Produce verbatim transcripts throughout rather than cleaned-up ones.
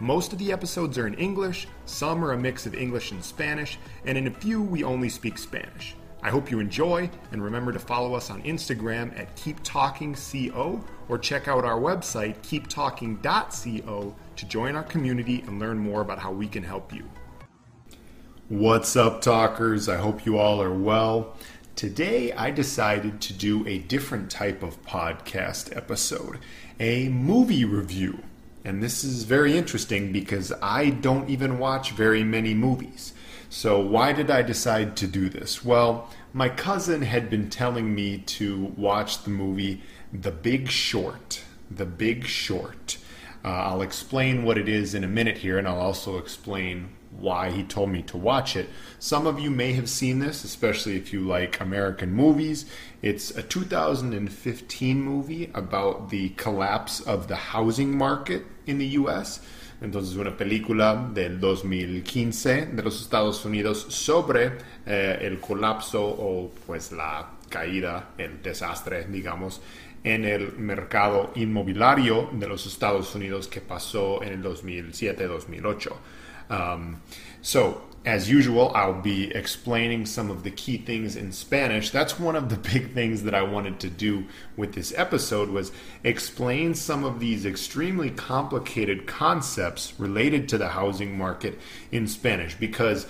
Most of the episodes are in English, some are a mix of English and Spanish, and in a few we only speak Spanish. I hope you enjoy, and remember to follow us on Instagram at Keep Talking C O or check out our website keep talking dot co to join our community and learn more about how we can help you. What's up, talkers? I hope you all are well. Today I decided to do a different type of podcast episode, a movie review. And this is very interesting because I don't even watch very many movies. So why did I decide to do this? Well, my cousin had been telling me to watch the movie The Big Short. The Big Short. Uh, I'll explain what it is in a minute here, and I'll also explain why he told me to watch it. Some of you may have seen this, especially if you like American movies. It's a two thousand fifteen movie about the collapse of the housing market in the U S. Entonces, una película del dos mil quince de los Estados Unidos sobre eh, el colapso o pues la caída, el desastre, digamos, en el mercado inmobiliario de los Estados Unidos que pasó en el dos mil siete, dos mil ocho. Um, so, as usual, I'll be explaining some of the key things in Spanish. That's one of the big things that I wanted to do with this episode was explain some of these extremely complicated concepts related to the housing market in Spanish. Because,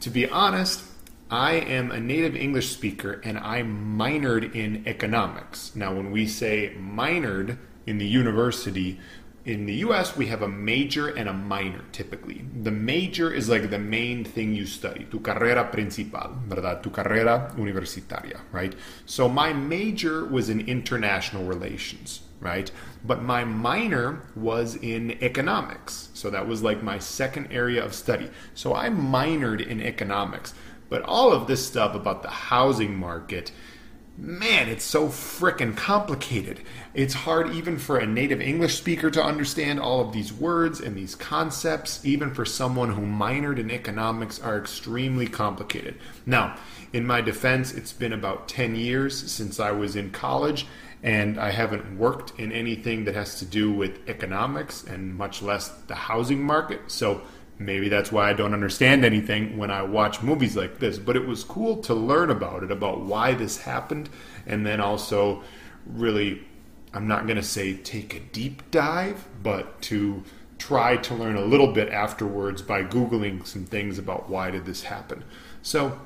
to be honest, I am a native English speaker and I minored in economics. Now, when we say minored in the university, in the U S, we have a major and a minor, typically. The major is like the main thing you study. Tu carrera principal, ¿verdad? Tu carrera universitaria, right? So my major was in international relations, right? But my minor was in economics. So that was like my second area of study. So I minored in economics. But all of this stuff about the housing market, man, it's so frickin' complicated. It's hard even for a native English speaker to understand all of these words and these concepts. Even for someone who minored in economics, are extremely complicated. Now, in my defense, it's been about ten years since I was in college, and I haven't worked in anything that has to do with economics and much less the housing market. So maybe that's why I don't understand anything when I watch movies like this. But it was cool to learn about it, about why this happened. And then also really, I'm not going to say take a deep dive, but to try to learn a little bit afterwards by Googling some things about why did this happen. So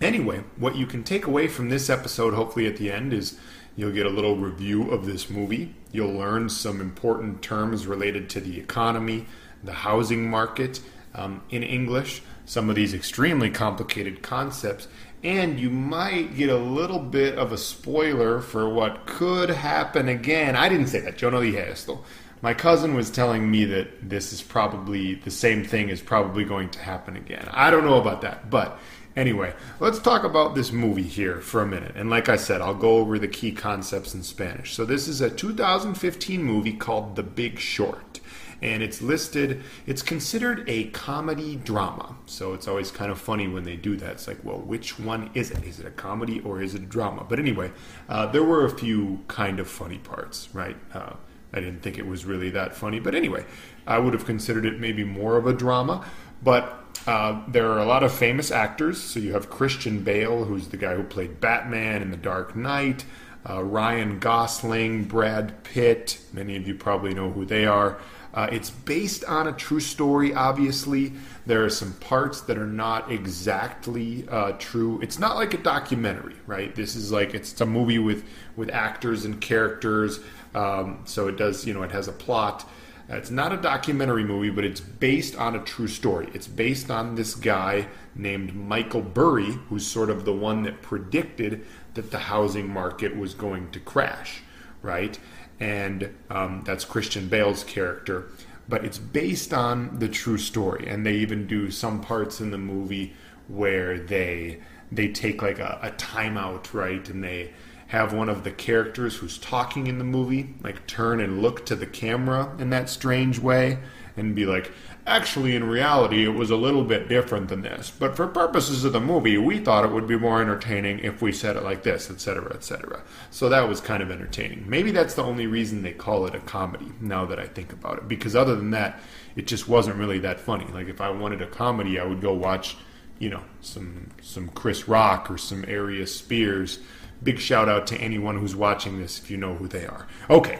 anyway, what you can take away from this episode, hopefully at the end, is you'll get a little review of this movie. You'll learn some important terms related to the economy, the housing market, um, in English, some of these extremely complicated concepts, and you might get a little bit of a spoiler for what could happen again. I didn't say that. Yo no dije esto. My cousin was telling me that this is probably, the same thing is probably going to happen again. I don't know about that, but anyway, let's talk about this movie here for a minute. And like I said, I'll go over the key concepts in Spanish. So this is a two thousand fifteen movie called The Big Short. And it's listed, it's considered a comedy drama. So it's always kind of funny when they do that. It's like, well, which one is it? Is it a comedy or is it a drama? But anyway, uh, there were a few kind of funny parts, right? Uh, I didn't think it was really that funny. But anyway, I would have considered it maybe more of a drama. But uh, there are a lot of famous actors. So you have Christian Bale, who's the guy who played Batman in The Dark Knight. Uh, Ryan Gosling, Brad Pitt. Many of you probably know who they are. Uh, it's based on a true story, obviously. There are some parts that are not exactly uh, true. It's not like a documentary, right? This is like, it's a movie with, with actors and characters. Um, so it does, you know, it has a plot. Uh, it's not a documentary movie, but it's based on a true story. It's based on this guy named Michael Burry, who's sort of the one that predicted that the housing market was going to crash, right? And um, that's Christian Bale's character. But it's based on the true story. And they even do some parts in the movie where they they take like a, a timeout, right? And they have one of the characters who's talking in the movie like turn and look to the camera in that strange way and be like, actually, in reality, it was a little bit different than this. But for purposes of the movie, we thought it would be more entertaining if we said it like this, et cetera, et cetera. So that was kind of entertaining. Maybe that's the only reason they call it a comedy, now that I think about it. Because other than that, it just wasn't really that funny. Like, if I wanted a comedy, I would go watch, you know, some some Chris Rock or some Arius Spears. Big shout out to anyone who's watching this if you know who they are. Okay.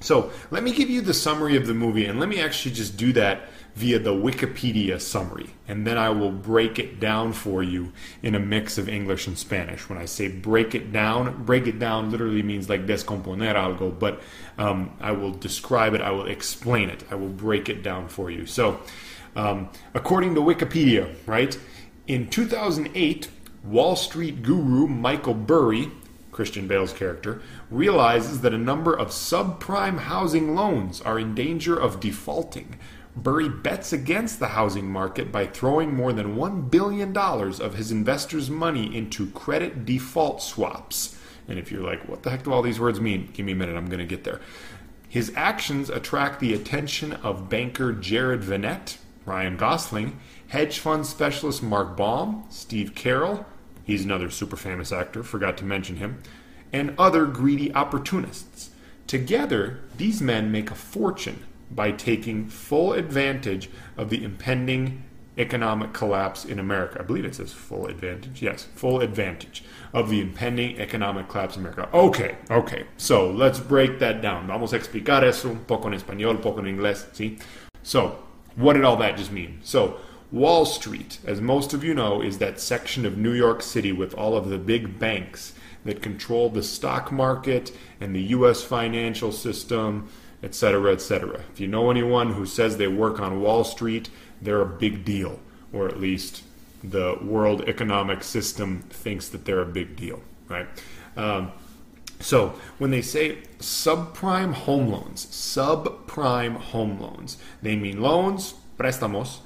So let me give you the summary of the movie, and let me actually just do that via the Wikipedia summary, and then I will break it down for you in a mix of English and Spanish. When I say break it down, break it down literally means like descomponer algo, but um, I will describe it, I will explain it, I will break it down for you. So um, according to Wikipedia, right, in two thousand eight, Wall Street guru Michael Burry, Christian Bale's character, realizes that a number of subprime housing loans are in danger of defaulting. Burry bets against the housing market by throwing more than one billion dollars of his investors' money into credit default swaps. And if you're like, what the heck do all these words mean? Give me a minute, I'm going to get there. His actions attract the attention of banker Jared Vanette, Ryan Gosling, hedge fund specialist Mark Baum, Steve Carroll, he's another super famous actor, forgot to mention him, and other greedy opportunists. Together, these men make a fortune by taking full advantage of the impending economic collapse in America. I believe it says full advantage. Yes, full advantage of the impending economic collapse in America. Okay, okay. So let's break that down. Vamos a explicar eso un poco en español, un poco en inglés. ¿Sí? So what did all that just mean? So Wall Street, as most of you know, is that section of New York City with all of the big banks that control the stock market and the U S financial system, et cetera, et cetera. If you know anyone who says they work on Wall Street, they're a big deal, or at least the world economic system thinks that they're a big deal, right? Um, So when they say subprime home loans, subprime home loans, they mean loans, préstamos,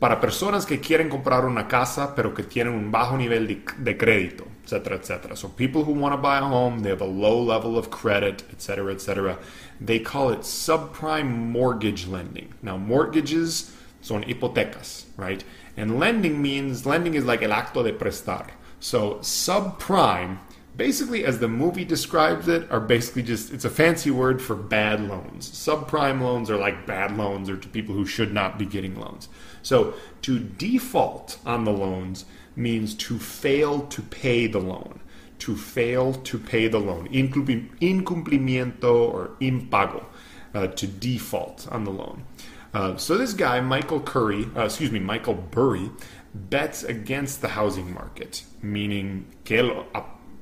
para personas que quieren comprar una casa pero que tienen un bajo nivel de, de crédito, et cetera, et cetera. So people who want to buy a home, they have a low level of credit, et cetera, et cetera. They call it subprime mortgage lending. Now mortgages son hipotecas, right? And lending means, lending is like el acto de prestar. So subprime, basically, as the movie describes it, are basically just, it's a fancy word for bad loans. Subprime loans are like bad loans, or to people who should not be getting loans. So to default on the loans means to fail to pay the loan. To fail to pay the loan. Incumplimiento or impago. Uh, to default on the loan. Uh, so this guy, Michael Curry, uh, excuse me, Michael Burry, bets against the housing market, meaning que lo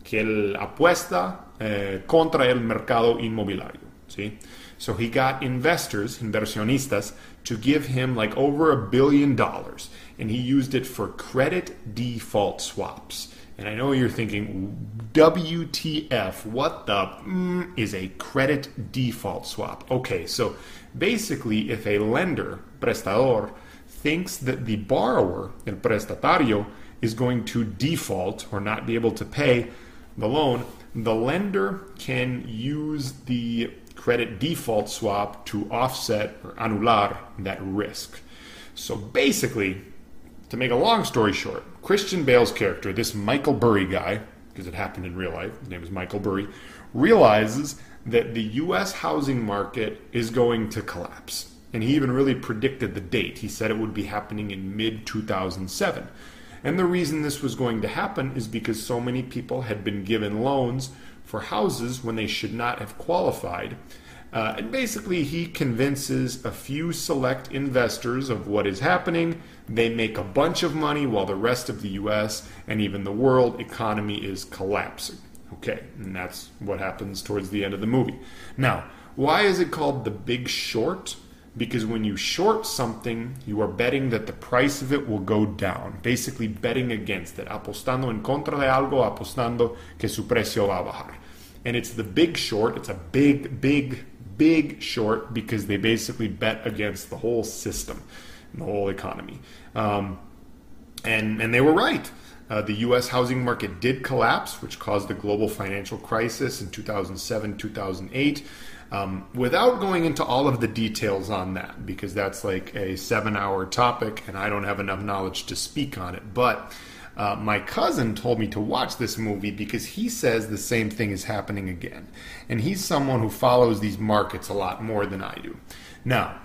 que él apuesta eh, contra el mercado inmobiliario. See? So he got investors, inversionistas, to give him like over a billion dollars. And he used it for credit default swaps. And I know you're thinking, W T F, what the mm, is a credit default swap? Okay, so basically if a lender, prestador, thinks that the borrower, el prestatario, is going to default or not be able to pay the loan, the lender can use the credit default swap to offset or anular that risk. So basically, to make a long story short, Christian Bale's character, this Michael Burry guy, because it happened in real life, his name is Michael Burry, realizes that the U S housing market is going to collapse. And he even really predicted the date. He said it would be happening in mid two thousand seven. And the reason this was going to happen is because so many people had been given loans for houses when they should not have qualified. Uh, and basically, he convinces a few select investors of what is happening. They make a bunch of money while the rest of the U S and even the world economy is collapsing. Okay, and that's what happens towards the end of the movie. Now, why is it called The Big Short? Because when you short something, you are betting that the price of it will go down. Basically betting against it. Apostando en contra de algo, apostando que su precio va a bajar. And it's The Big Short. It's a big, big, big short because they basically bet against the whole system, the whole economy. Um, And, and they were right. Uh, the U S housing market did collapse, which caused the global financial crisis in two thousand seven, two thousand eight. Um, without going into all of the details on that, because that's like a seven-hour topic, and I don't have enough knowledge to speak on it. But uh, my cousin told me to watch this movie because he says the same thing is happening again. And he's someone who follows these markets a lot more than I do. Now,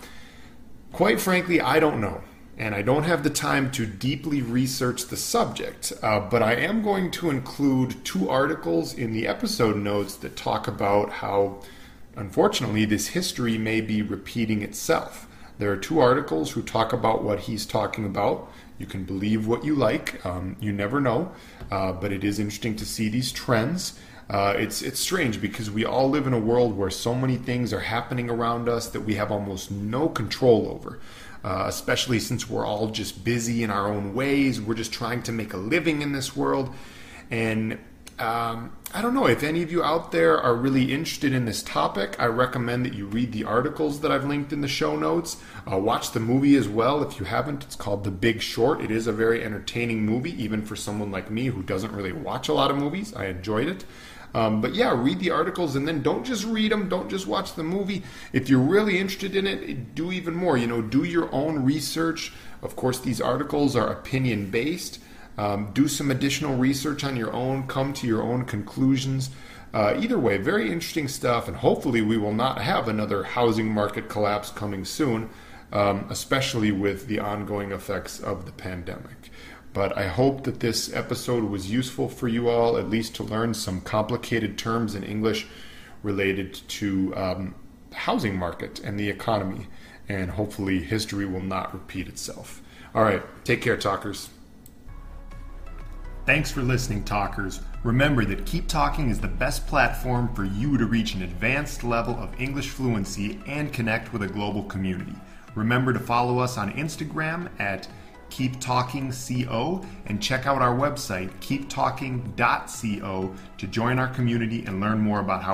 quite frankly, I don't know. And I don't have the time to deeply research the subject, uh, but I am going to include two articles in the episode notes that talk about how, unfortunately, this history may be repeating itself. There are two articles who talk about what he's talking about. You can believe what you like. Um, you never know. Uh, but it is interesting to see these trends. Uh, it's it's strange because we all live in a world where so many things are happening around us that we have almost no control over. Uh, especially since we're all just busy in our own ways. We're just trying to make a living in this world. And um, I don't know if any of you out there are really interested in this topic. I recommend that you read the articles that I've linked in the show notes. Uh, watch the movie as well if you haven't. It's called The Big Short. It is a very entertaining movie, even for someone like me who doesn't really watch a lot of movies. I enjoyed it. Um, but yeah, read the articles, and then don't just read them. Don't just watch the movie. If you're really interested in it, do even more. You know, do your own research. Of course, these articles are opinion-based. Um, do some additional research on your own. Come to your own conclusions. Uh, either way, very interesting stuff, and hopefully we will not have another housing market collapse coming soon, um, especially with the ongoing effects of the pandemic. But I hope that this episode was useful for you all, at least to learn some complicated terms in English related to um, the housing market and the economy. And hopefully history will not repeat itself. All right, take care, talkers. Thanks for listening, talkers. Remember that Keep Talking is the best platform for you to reach an advanced level of English fluency and connect with a global community. Remember to follow us on Instagram at Keep Talking C O, and check out our website, keep talking dot co, to join our community and learn more about how